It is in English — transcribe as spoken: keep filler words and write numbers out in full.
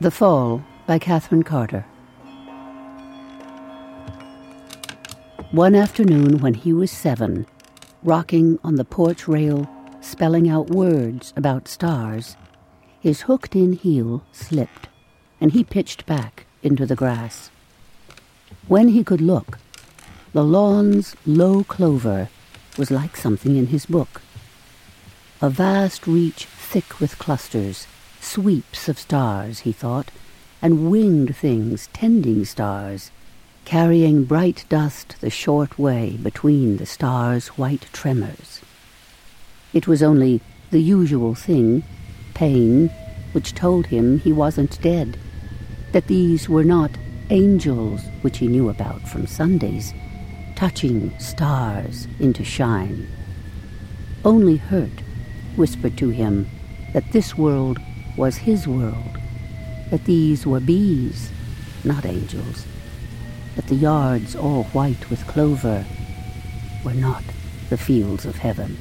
The Fall by Catherine Carter. One afternoon when he was seven, rocking on the porch rail, spelling out words about stars, his hooked-in heel slipped, and he pitched back into the grass. When he could look, the lawn's low clover was like something in his book. A vast reach thick with clusters, sweeps of stars, he thought, and winged things tending stars, carrying bright dust the short way between the stars' white tremors. It was only the usual thing, pain, which told him he wasn't dead, that these were not angels, which he knew about from Sundays, touching stars into shine. Only hurt whispered to him that this world was his world, that these were bees, not angels, that the yards all white with clover were not the fields of heaven.